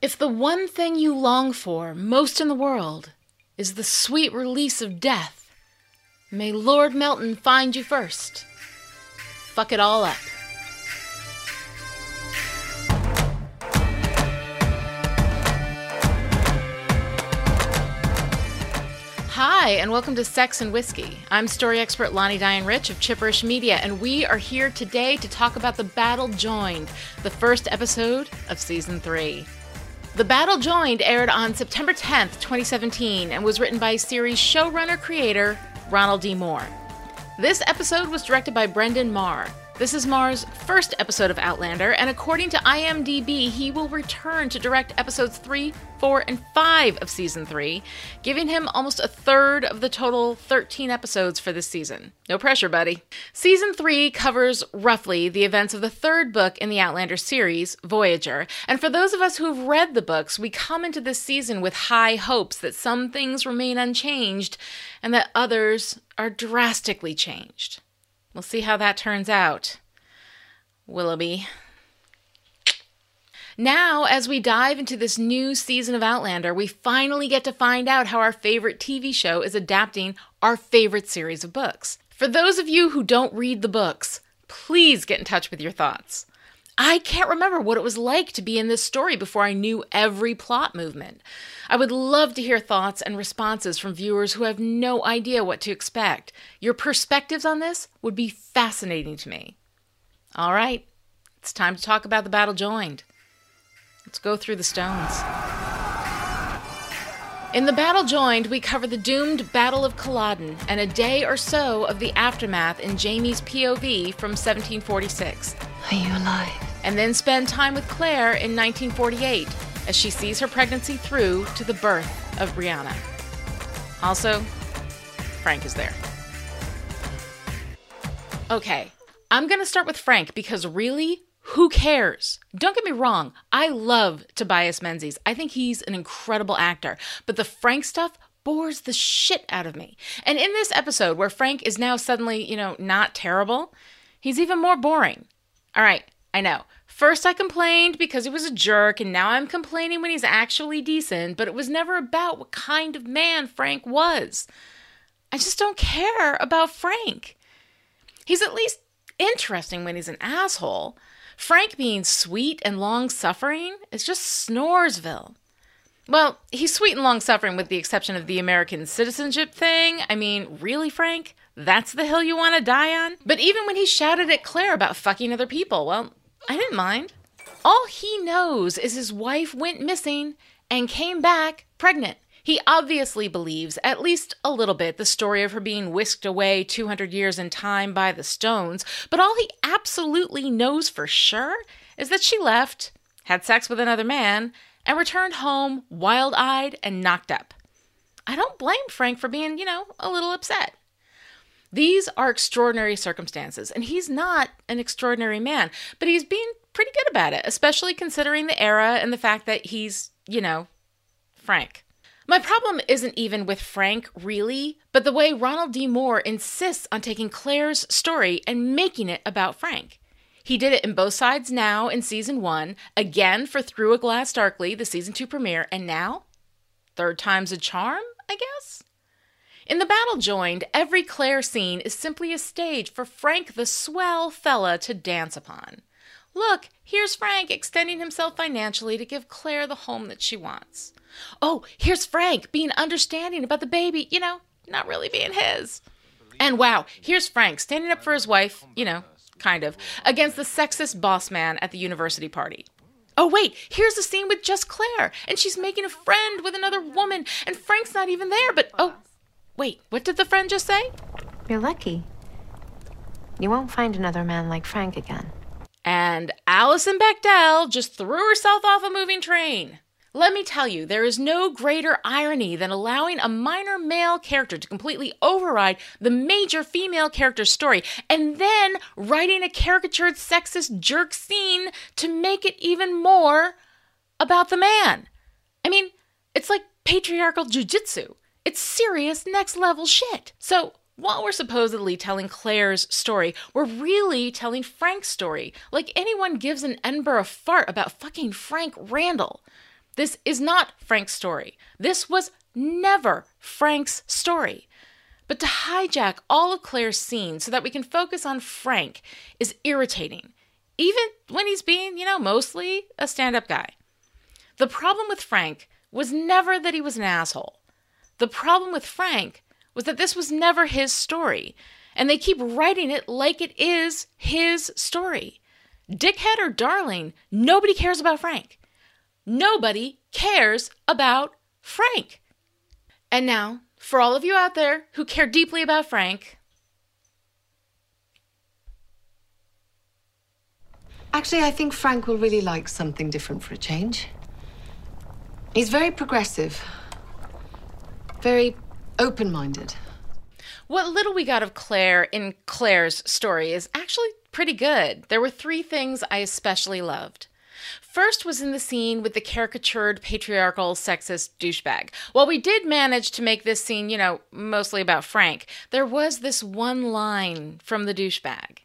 If the one thing you long for most in the world is the sweet release of death, may Lord Melton find you first. Fuck it all up. Hi, and welcome to Sex and Whiskey. I'm story expert Lonnie Diane Rich of Chipperish Media, and we are here today to talk about The Battle Joined, the first episode of Season 3. The Battle Joined aired on September 10th, 2017, and was written by series showrunner-creator Ronald D. Moore. This episode was directed by Brendan Maher. This is Maher's first episode of Outlander, and according to IMDb, he will return to direct episodes 3, 4, and 5 of Season 3, giving him almost a third of the total 13 episodes for this season. No pressure, buddy. Season 3 covers roughly the events of the third book in the Outlander series, Voyager, and for those of us who've read the books, we come into this season with high hopes that some things remain unchanged and that others are drastically changed. We'll see how that turns out, Willoughby. Now, as we dive into this new season of Outlander, we finally get to find out how our favorite TV show is adapting our favorite series of books. For those of you who don't read the books, please get in touch with your thoughts. I can't remember what it was like to be in this story before I knew every plot movement. I would love to hear thoughts and responses from viewers who have no idea what to expect. Your perspectives on this would be fascinating to me. All right, it's time to talk about The Battle Joined. Let's go through the stones. In The Battle Joined, we cover the doomed Battle of Culloden and a day or so of the aftermath in Jamie's POV from 1746. Are you alive? And then spend time with Claire in 1948 as she sees her pregnancy through to the birth of Brianna. Also, Frank is there. Okay, I'm going to start with Frank because really, who cares? Don't get me wrong, I love Tobias Menzies. I think he's an incredible actor, but the Frank stuff bores the shit out of me. And in this episode where Frank is now suddenly, not terrible, he's even more boring. All right, I know. First I complained because he was a jerk, and now I'm complaining when he's actually decent, but it was never about what kind of man Frank was. I just don't care about Frank. He's at least interesting when he's an asshole. Frank being sweet and long-suffering is just Snoresville. Well, he's sweet and long-suffering with the exception of the American citizenship thing. I mean, really, Frank? That's the hill you want to die on? But even when he shouted at Claire about fucking other people, well, I didn't mind. All he knows is his wife went missing and came back pregnant. He obviously believes, at least a little bit, the story of her being whisked away 200 years in time by the Stones, but all he absolutely knows for sure is that she left, had sex with another man, and returned home wild-eyed and knocked up. I don't blame Frank for being, a little upset. These are extraordinary circumstances, and he's not an extraordinary man, but he's being pretty good about it, especially considering the era and the fact that he's, Frank. My problem isn't even with Frank, really, but the way Ronald D. Moore insists on taking Claire's story and making it about Frank. He did it in Both Sides Now in Season 1, again for Through a Glass Darkly, the Season 2 premiere, and now, third time's a charm, I guess? In The Battle Joined, every Claire scene is simply a stage for Frank the swell fella to dance upon. Look, here's Frank extending himself financially to give Claire the home that she wants. Oh, here's Frank being understanding about the baby, not really being his. And wow, here's Frank standing up for his wife, kind of, against the sexist boss man at the university party. Oh, wait, here's the scene with just Claire, and she's making a friend with another woman, and Frank's not even there, but oh... Wait, what did the friend just say? You're lucky. You won't find another man like Frank again. And Allison Bechdel just threw herself off a moving train. Let me tell you, there is no greater irony than allowing a minor male character to completely override the major female character's story and then writing a caricatured sexist jerk scene to make it even more about the man. I mean, it's like patriarchal jujitsu. It's serious next-level shit. So while we're supposedly telling Claire's story, we're really telling Frank's story. Like anyone gives an Edinburgh a fart about fucking Frank Randall. This is not Frank's story. This was never Frank's story. But to hijack all of Claire's scenes so that we can focus on Frank is irritating, even when he's being, mostly a stand-up guy. The problem with Frank was never that he was an asshole. The problem with Frank was that this was never his story, and they keep writing it like it is his story. Dickhead or darling, nobody cares about Frank. Nobody cares about Frank. And now, for all of you out there who care deeply about Frank. Actually, I think Frank will really like something different for a change. He's very progressive, very open-minded. What little we got of Claire in Claire's story is actually pretty good. There were three things I especially loved. First was in the scene with the caricatured, patriarchal, sexist douchebag. While we did manage to make this scene, mostly about Frank, there was this one line from the douchebag.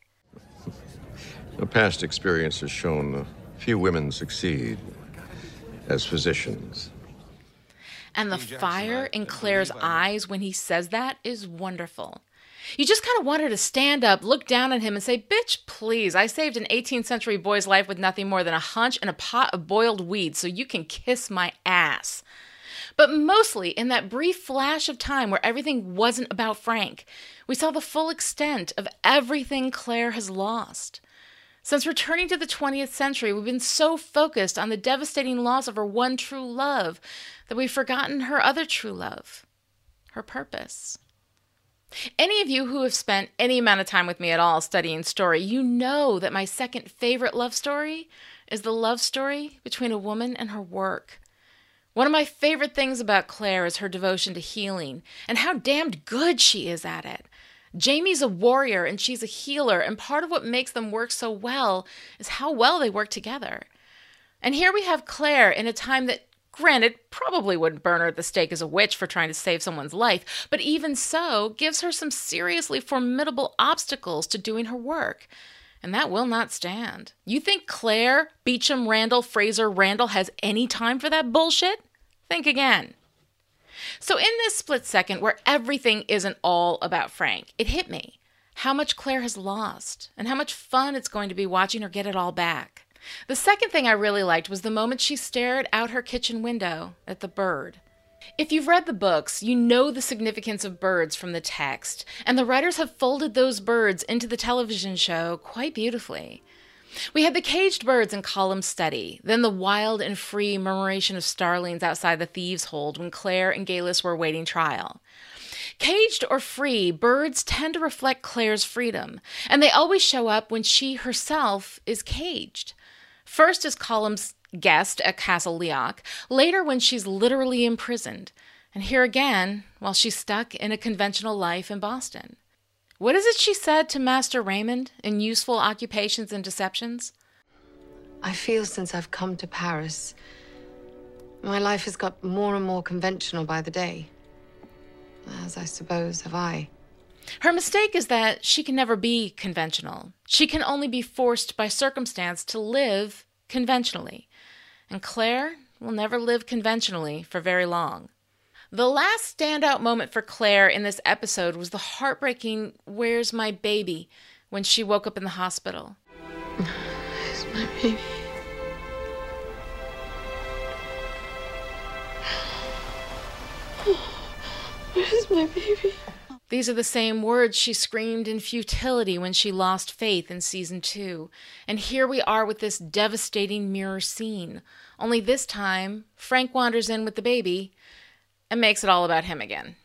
The past experience has shown few women succeed as physicians. And the fire in Claire's eyes when he says that is wonderful. You just kind of want her to stand up, look down at him, and say, "Bitch, please, I saved an 18th century boy's life with nothing more than a hunch and a pot of boiled weed, so you can kiss my ass." But mostly in that brief flash of time where everything wasn't about Frank, we saw the full extent of everything Claire has lost. Since returning to the 20th century, we've been so focused on the devastating loss of her one true love that we've forgotten her other true love, her purpose. Any of you who have spent any amount of time with me at all studying story, you know that my second favorite love story is the love story between a woman and her work. One of my favorite things about Claire is her devotion to healing and how damned good she is at it. Jamie's a warrior and she's a healer, and part of what makes them work so well is how well they work together. And here we have Claire in a time that, granted, probably wouldn't burn her at the stake as a witch for trying to save someone's life, but even so, gives her some seriously formidable obstacles to doing her work. And that will not stand. You think Claire Beecham Randall Fraser Randall has any time for that bullshit? Think again. So in this split second where everything isn't all about Frank, it hit me how much Claire has lost and how much fun it's going to be watching her get it all back. The second thing I really liked was the moment she stared out her kitchen window at the bird. If you've read the books, you know the significance of birds from the text, and the writers have folded those birds into the television show quite beautifully. We had the caged birds in Column's study, then the wild and free murmuration of starlings outside the thieves' hold when Claire and Galus were awaiting trial. Caged or free, birds tend to reflect Claire's freedom, and they always show up when she herself is caged. First as Column's guest at Castle Leoch, later when she's literally imprisoned, and here again while she's stuck in a conventional life in Boston. What is it she said to Master Raymond in Useful Occupations and Deceptions? I feel since I've come to Paris, my life has got more and more conventional by the day. As I suppose have I. Her mistake is that she can never be conventional. She can only be forced by circumstance to live conventionally. And Claire will never live conventionally for very long. The last standout moment for Claire in this episode was the heartbreaking "Where's my baby?" when she woke up in the hospital. Where's my baby? Where's my baby? These are the same words she screamed in futility when she lost Faith in Season 2. And here we are with this devastating mirror scene. Only this time, Frank wanders in with the baby and makes it all about him again.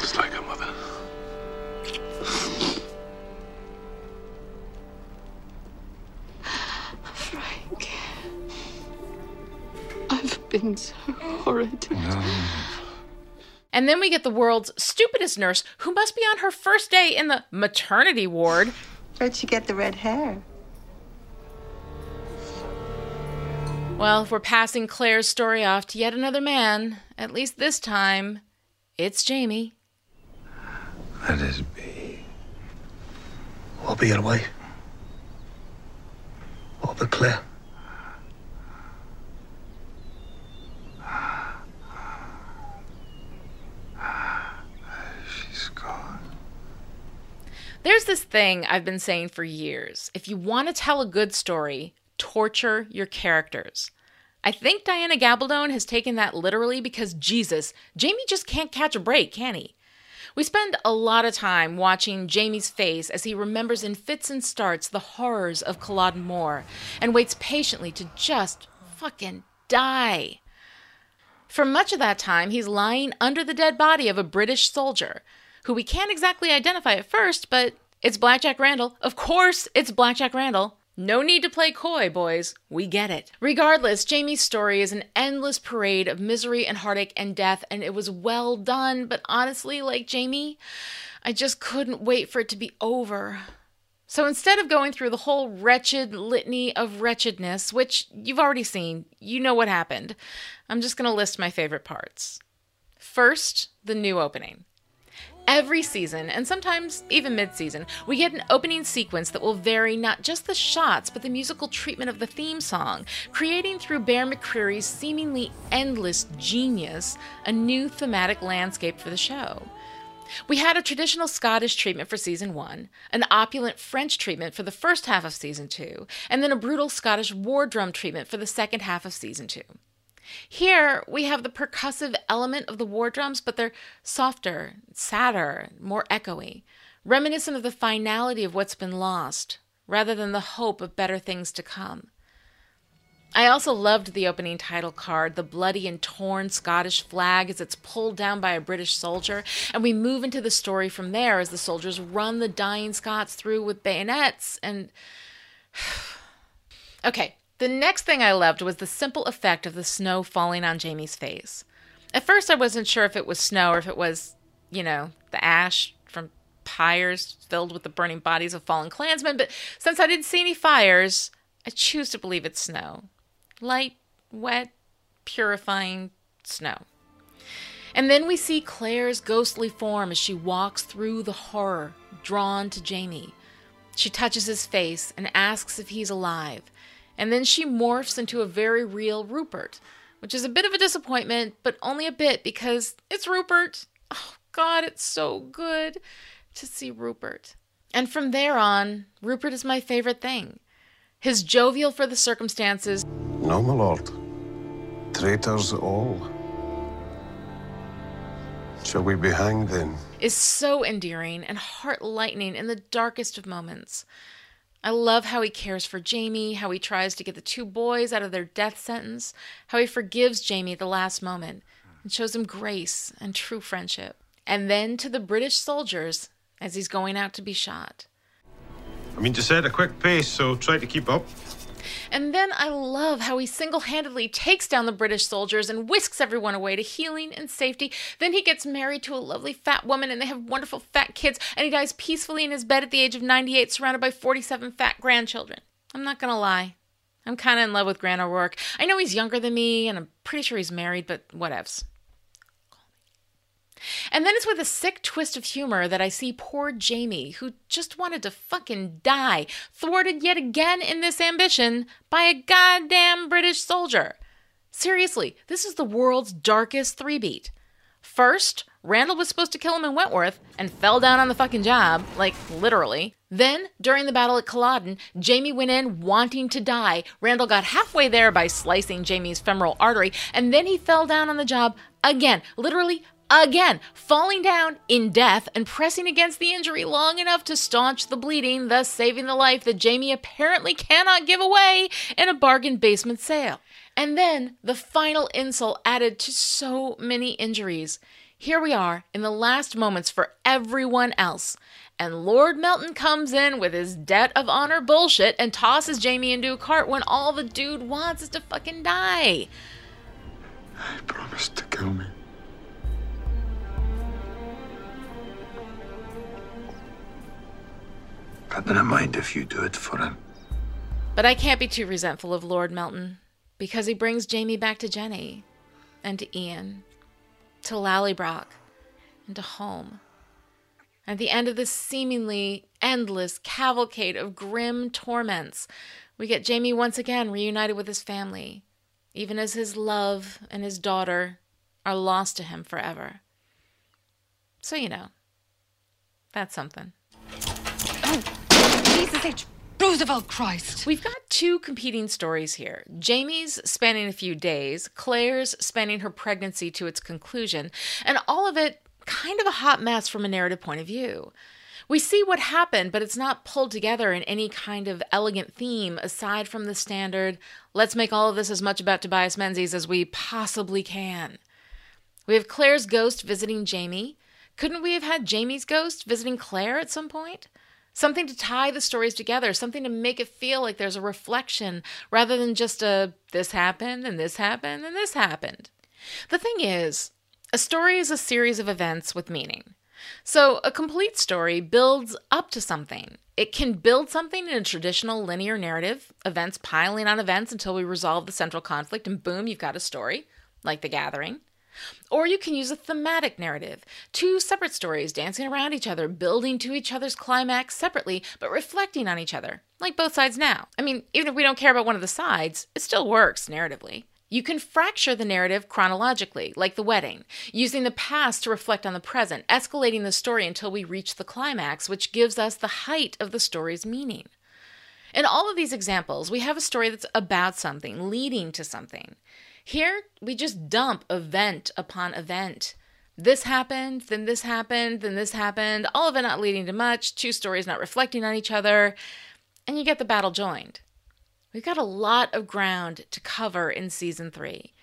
Just like her mother. Frank, I've been so horrid. No. And then we get the world's stupidest nurse, who must be on her first day in the maternity ward. Where'd she get the red hair? Well, if we're passing Claire's story off to yet another man, at least this time, it's Jamie. That is me. What be your wife? What be Claire? this thing I've been saying for years. If you want to tell a good story, torture your characters. I think Diana Gabaldon has taken that literally because, Jesus, Jamie just can't catch a break, can he? We spend a lot of time watching Jamie's face as he remembers in fits and starts the horrors of Culloden Moor and waits patiently to just fucking die. For much of that time, he's lying under the dead body of a British soldier, who we can't exactly identify at first, but it's Blackjack Randall. Of course it's Blackjack Randall. No need to play coy, boys. We get it. Regardless, Jamie's story is an endless parade of misery and heartache and death, and it was well done, but honestly, like Jamie, I just couldn't wait for it to be over. So instead of going through the whole wretched litany of wretchedness, which you've already seen, you know what happened, I'm just going to list my favorite parts. First, the new opening. Every season, and sometimes even mid-season, we get an opening sequence that will vary not just the shots, but the musical treatment of the theme song, creating through Bear McCreary's seemingly endless genius a new thematic landscape for the show. We had a traditional Scottish treatment for season 1, an opulent French treatment for the first half of season 2, and then a brutal Scottish war drum treatment for the second half of season 2. Here, we have the percussive element of the war drums, but they're softer, sadder, more echoey, reminiscent of the finality of what's been lost, rather than the hope of better things to come. I also loved the opening title card, the bloody and torn Scottish flag as it's pulled down by a British soldier, and we move into the story from there as the soldiers run the dying Scots through with bayonets and... Okay. The next thing I loved was the simple effect of the snow falling on Jamie's face. At first, I wasn't sure if it was snow or if it was, you know, the ash from pyres filled with the burning bodies of fallen clansmen, but since I didn't see any fires, I choose to believe it's snow. Light, wet, purifying snow. And then we see Claire's ghostly form as she walks through the horror, drawn to Jamie. She touches his face and asks if he's alive. And then she morphs into a very real Rupert, which is a bit of a disappointment, but only a bit because it's Rupert. Oh God, it's so good to see Rupert. And from there on, Rupert is my favorite thing. His jovial for the circumstances. No, my lord. Traitors all. Shall we be hanged then? Is so endearing and heart-lightening in the darkest of moments. I love how he cares for Jamie, how he tries to get the two boys out of their death sentence, how he forgives Jamie at the last moment and shows him grace and true friendship. And then to the British soldiers as he's going out to be shot. I mean, just at a quick pace, so try to keep up. And then I love how he single-handedly takes down the British soldiers and whisks everyone away to healing and safety. Then he gets married to a lovely fat woman and they have wonderful fat kids and he dies peacefully in his bed at the age of 98 surrounded by 47 fat grandchildren. I'm not gonna lie. I'm kinda in love with Grant O'Rourke. I know he's younger than me and I'm pretty sure he's married, but whatevs. And then it's with a sick twist of humor that I see poor Jamie, who just wanted to fucking die, thwarted yet again in this ambition by a goddamn British soldier. Seriously, this is the world's darkest three-beat. First, Randall was supposed to kill him in Wentworth and fell down on the fucking job, like literally. Then, during the battle at Culloden, Jamie went in wanting to die. Randall got halfway there by slicing Jamie's femoral artery, and then he fell down on the job again, literally again, falling down in death and pressing against the injury long enough to staunch the bleeding, thus saving the life that Jamie apparently cannot give away in a bargain basement sale. And then the final insult added to so many injuries. Here we are in the last moments for everyone else. And Lord Melton comes in with his debt of honor bullshit and tosses Jamie into a cart when all the dude wants is to fucking die. I promised to kill me. I don't mind if you do it for him. But I can't be too resentful of Lord Melton, because he brings Jamie back to Jenny, and to Ian, to Lallybroch, and to home. At the end of this seemingly endless cavalcade of grim torments, we get Jamie once again reunited with his family, even as his love and his daughter are lost to him forever. So, you know, that's something. Jesus H. Roosevelt Christ. We've got two competing stories here. Jamie's spanning a few days, Claire's spanning her pregnancy to its conclusion, and all of it kind of a hot mess from a narrative point of view. We see what happened, but it's not pulled together in any kind of elegant theme aside from the standard, let's make all of this as much about Tobias Menzies as we possibly can. We have Claire's ghost visiting Jamie. Couldn't we have had Jamie's ghost visiting Claire at some point? Something to tie the stories together, something to make it feel like there's a reflection rather than just a this happened and this happened and this happened. The thing is, a story is a series of events with meaning. So a complete story builds up to something. It can build something in a traditional linear narrative, events piling on events until we resolve the central conflict and boom, you've got a story, like The Gathering. Or you can use a thematic narrative, two separate stories dancing around each other, building to each other's climax separately, but reflecting on each other, like Both Sides Now. I mean, even if we don't care about one of the sides, it still works narratively. You can fracture the narrative chronologically, like The Wedding, using the past to reflect on the present, escalating the story until we reach the climax, which gives us the height of the story's meaning. In all of these examples, we have a story that's about something, leading to something. Here, we just dump event upon event. This happened, then this happened, then this happened, all of it not leading to much, two stories not reflecting on each other, and you get The Battle Joined. We've got a lot of ground to cover in Season 3.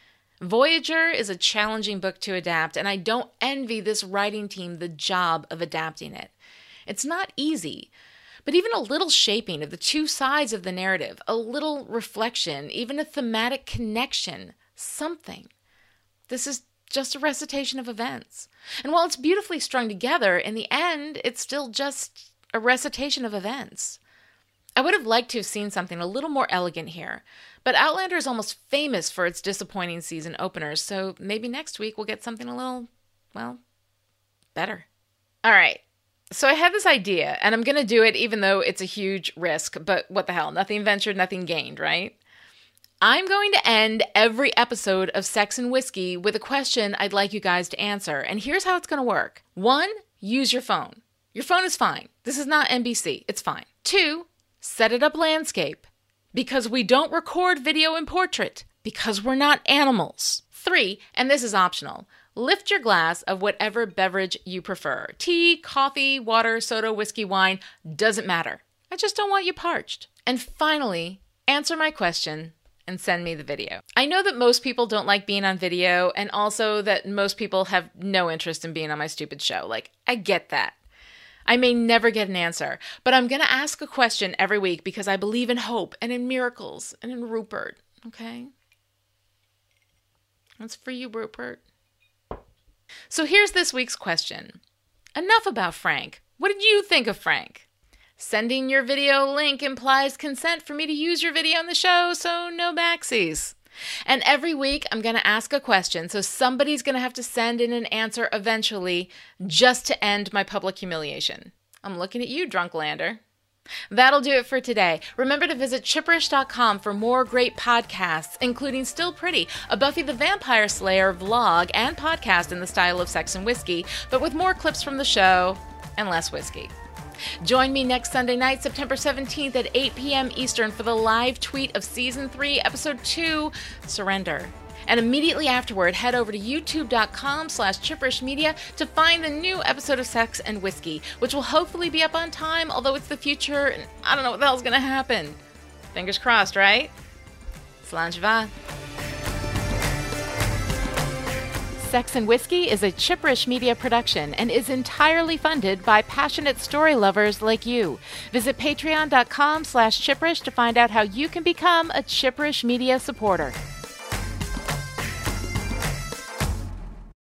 Voyager is a challenging book to adapt, and I don't envy this writing team the job of adapting it. It's not easy. But even a little shaping of the two sides of the narrative, a little reflection, even a thematic connection, something. This is just a recitation of events. And while it's beautifully strung together, in the end, it's still just a recitation of events. I would have liked to have seen something a little more elegant here, but Outlander is almost famous for its disappointing season openers, so maybe next week we'll get something a little, well, better. All right. So I had this idea, and I'm going to do it even though it's a huge risk, but what the hell, nothing ventured, nothing gained, right? I'm going to end every episode of Sex and Whiskey with a question I'd like you guys to answer, and here's how it's going to work. 1, use your phone. Your phone is fine. This is not NBC. It's fine. 2, set it up landscape, because we don't record video in portrait, because we're not animals. 3, and this is optional, lift your glass of whatever beverage you prefer. Tea, coffee, water, soda, whiskey, wine, doesn't matter. I just don't want you parched. And finally, answer my question and send me the video. I know that most people don't like being on video and also that most people have no interest in being on my stupid show. Like, I get that. I may never get an answer, but I'm going to ask a question every week because I believe in hope and in miracles and in Rupert, okay? That's for you, Rupert. So here's this week's question. Enough about Frank. What did you think of Frank? Sending your video link implies consent for me to use your video on the show, so no backsies. And every week I'm going to ask a question, so somebody's going to have to send in an answer eventually just to end my public humiliation. I'm looking at you, Drunklander. That'll do it for today. Remember to visit Chipperish.com for more great podcasts, including Still Pretty, a Buffy the Vampire Slayer vlog and podcast in the style of Sex and Whiskey, but with more clips from the show and less whiskey. Join me next Sunday night, September 17th at 8 p.m. Eastern for the live tweet of Season 3, Episode 2, Surrender. And immediately afterward, head over to youtube.com/Chipperish Media to find the new episode of Sex and Whiskey, which will hopefully be up on time, although it's the future and I don't know what the hell's going to happen. Fingers crossed, right? Slán Siva. Sex and Whiskey is a Chipperish Media production and is entirely funded by passionate story lovers like you. Visit patreon.com/Chipperish to find out how you can become a Chipperish Media supporter.